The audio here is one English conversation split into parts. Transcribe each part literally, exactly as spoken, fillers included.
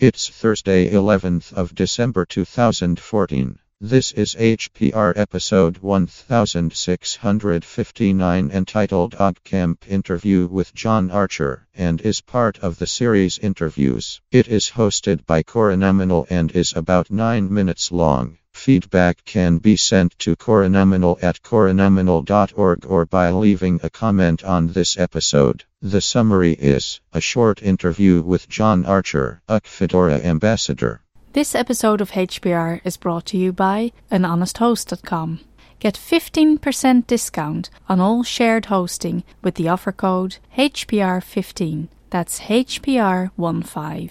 It's Thursday, eleventh of December two thousand fourteen. This is H P R episode one thousand six hundred fifty-nine, entitled OggCamp Interview with Jon Archer, and is part of the series Interviews. It is hosted by corenominal and is about nine minutes long. Feedback can be sent to corenominal at corenominal dot org or by leaving a comment on this episode. The summary is a short interview with Jon Archer, a Fedora ambassador. This episode of H P R is brought to you by an honest host dot com. Get fifteen percent discount on all shared hosting with the offer code H P R fifteen. That's H P R fifteen.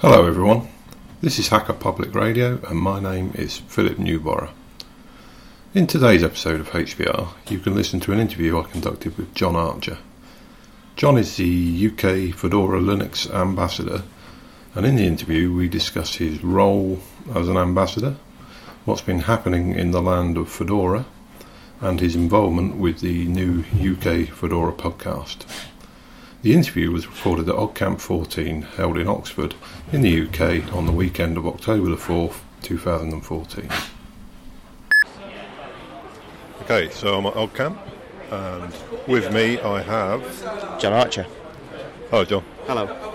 Hello everyone, this is Hacker Public Radio and my name is Philip Newborough. In today's episode of H P R, you can listen to an interview I conducted with Jon Archer. Jon is the U K Fedora Linux ambassador, and in the interview we discuss his role as an ambassador, what's been happening in the land of Fedora, and his involvement with the new U K Fedora podcast. The interview was recorded at OggCamp fourteen, held in Oxford, in the U K, on the weekend of October the fourth, two thousand fourteen. Okay, so I'm at OggCamp, and with me I have Jon Archer. Hello, Jon. Hello.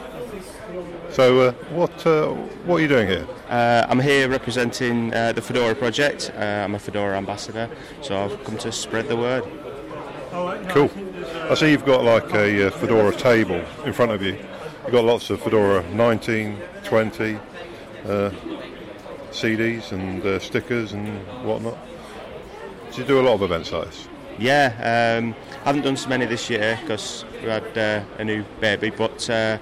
So, uh, what uh, what are you doing here? Uh, I'm here representing uh, the Fedora project. Uh, I'm a Fedora ambassador, so I've come to spread the word. Cool. I see you've got like a uh, Fedora table in front of you. You've got lots of Fedora nineteen, twenty uh, C Ds and uh, stickers and whatnot. Do you do a lot of events like this? Yeah, um, I haven't done so many this year because we had uh, a new baby, but uh,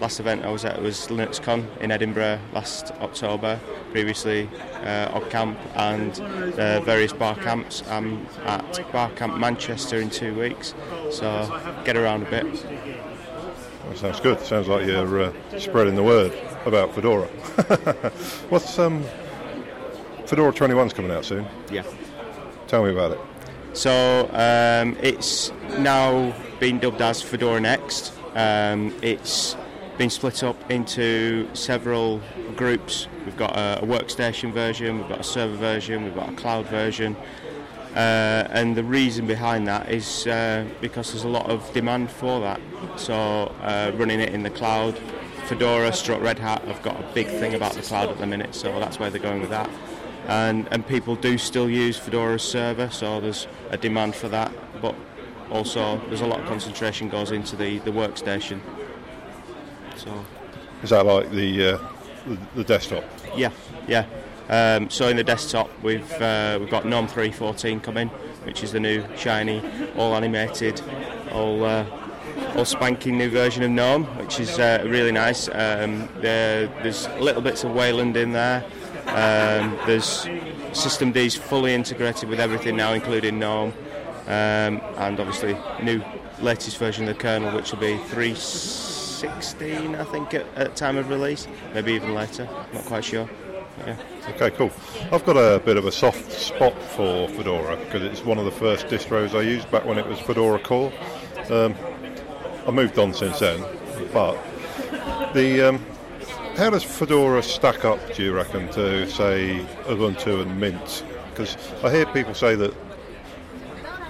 last event I was at was LinuxCon in Edinburgh last October, previously uh, OggCamp and the various bar camps. I'm at Bar Camp Manchester in two weeks, so get around a bit. That sounds good. Sounds like you're uh, spreading the word about Fedora. What's um, Fedora twenty-one's coming out soon? Yeah. Tell me about it. So um, it's now been dubbed as Fedora Next. Um, it's been split up into several groups. We've got a, a workstation version, we've got a server version, we've got a cloud version, uh, and the reason behind that is uh, because there's a lot of demand for that. So uh, running it in the cloud, Fedora struck Red Hat have got a big thing about the cloud at the minute, so that's where they're going with that. And and people do still use Fedora's server, so there's a demand for that, but also there's a lot of concentration goes into the, the workstation. So. Is that like the, uh, the the desktop? Yeah, yeah. Um, so in the desktop, we've uh, we've got GNOME three fourteen coming, which is the new shiny, all animated, all uh, all spanking new version of GNOME, which is uh, really nice. Um, there, there's little bits of Wayland in there. Um, there's System D's fully integrated with everything now, including GNOME, um, and obviously new latest version of the kernel, which will be three. sixteen, I think, at, at time of release, maybe even later. Not quite sure. Yeah. Okay, cool. I've got a bit of a soft spot for Fedora because it's one of the first distros I used back when it was Fedora Core. Um, I moved on since then, but the um, how does Fedora stack up, do you reckon, to say Ubuntu and Mint? Because I hear people say that.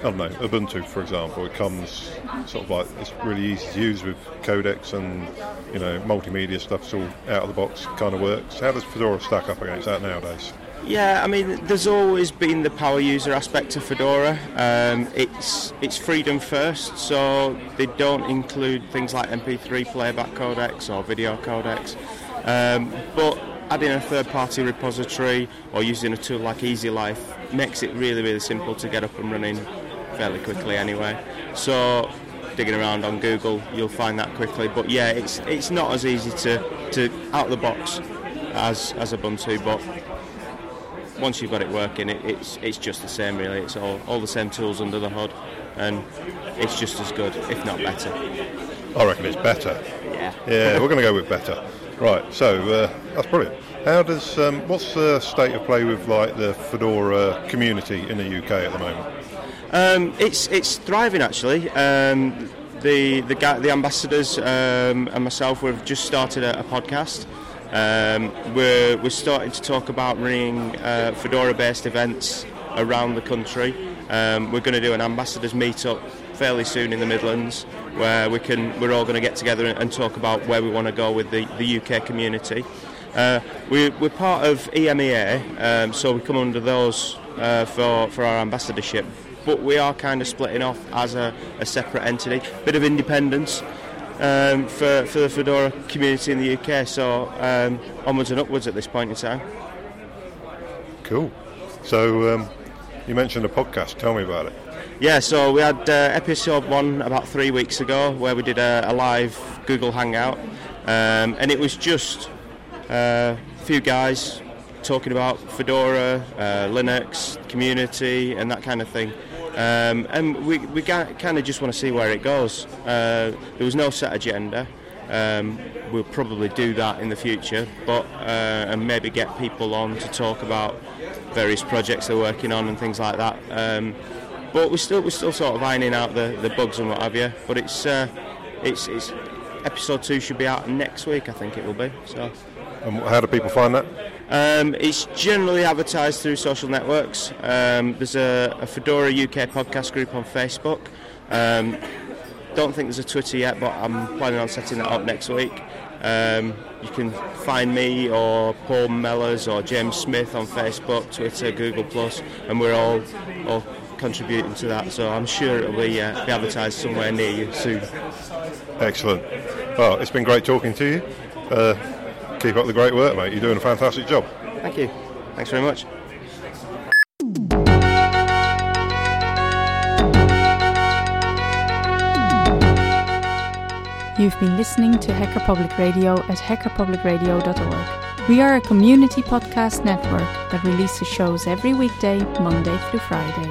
I don't know, Ubuntu, for example, it comes sort of like, it's really easy to use with codecs and, you know, multimedia stuff, it's all out of the box, kind of works. How does Fedora stack up against that nowadays? Yeah, I mean, there's always been the power user aspect of Fedora. Um, it's it's freedom first, so they don't include things like M P three playback codecs or video codecs. Um, but adding a third-party repository or using a tool like Easy Life makes it really, really simple to get up and running fairly quickly anyway. So digging around on Google, you'll find that quickly. But yeah, it's it's not as easy to, to out the box as as Ubuntu, but once you've got it working, it, it's it's just the same really. It's all, all the same tools under the hood, and it's just as good, if not better. I reckon it's better. Yeah. Yeah, we're going to go with better. Right, so uh, that's brilliant. How does um, what's the state of play with like the Fedora community in the U K at the moment? Um, it's it's thriving actually. Um, the the the ambassadors um, and myself, we've just started a, a podcast. Um, we're we're starting to talk about running uh, Fedora-based events around the country. Um, we're going to do an ambassadors meetup fairly soon in the Midlands, where we can we're all going to get together and talk about where we want to go with the, the U K community. Uh, we, we're part of E M E A, um, so we come under those uh, for for our ambassadorship. But we are kind of splitting off as a, a separate entity, bit of independence um, for, for the Fedora community in the U K. So um, onwards and upwards at this point in time. Cool. So um, you mentioned a podcast. Tell me about it. Yeah, so we had uh, episode one about three weeks ago where we did a, a live Google Hangout, um, and it was just uh, a few guys talking about Fedora, uh, Linux, community, and that kind of thing. Um, and we, we kind of just want to see where it goes. Uh, there was no set agenda. Um, we'll probably do that in the future, but uh, and maybe get people on to talk about various projects they're working on and things like that. Um, but we're still we're still sort of ironing out the, the bugs and what have you. But it's uh, it's it's episode two should be out next week, I think it will be. So. And how do people find that? Um, it's generally advertised through social networks. Um, there's a, a Fedora U K podcast group on Facebook. Um, don't think there's a Twitter yet, but I'm planning on setting that up next week. Um, you can find me or Paul Mellors or James Smith on Facebook, Twitter, Google Plus, and we're all all contributing to that. So I'm sure it'll be, uh, be advertised somewhere near you soon. Excellent. Well, it's been great talking to you. Uh, Keep up the great work, mate. You're doing a fantastic job. Thank you. Thanks very much. You've been listening to Hacker Public Radio at hacker public radio dot org. We are a community podcast network that releases shows every weekday, Monday through Friday.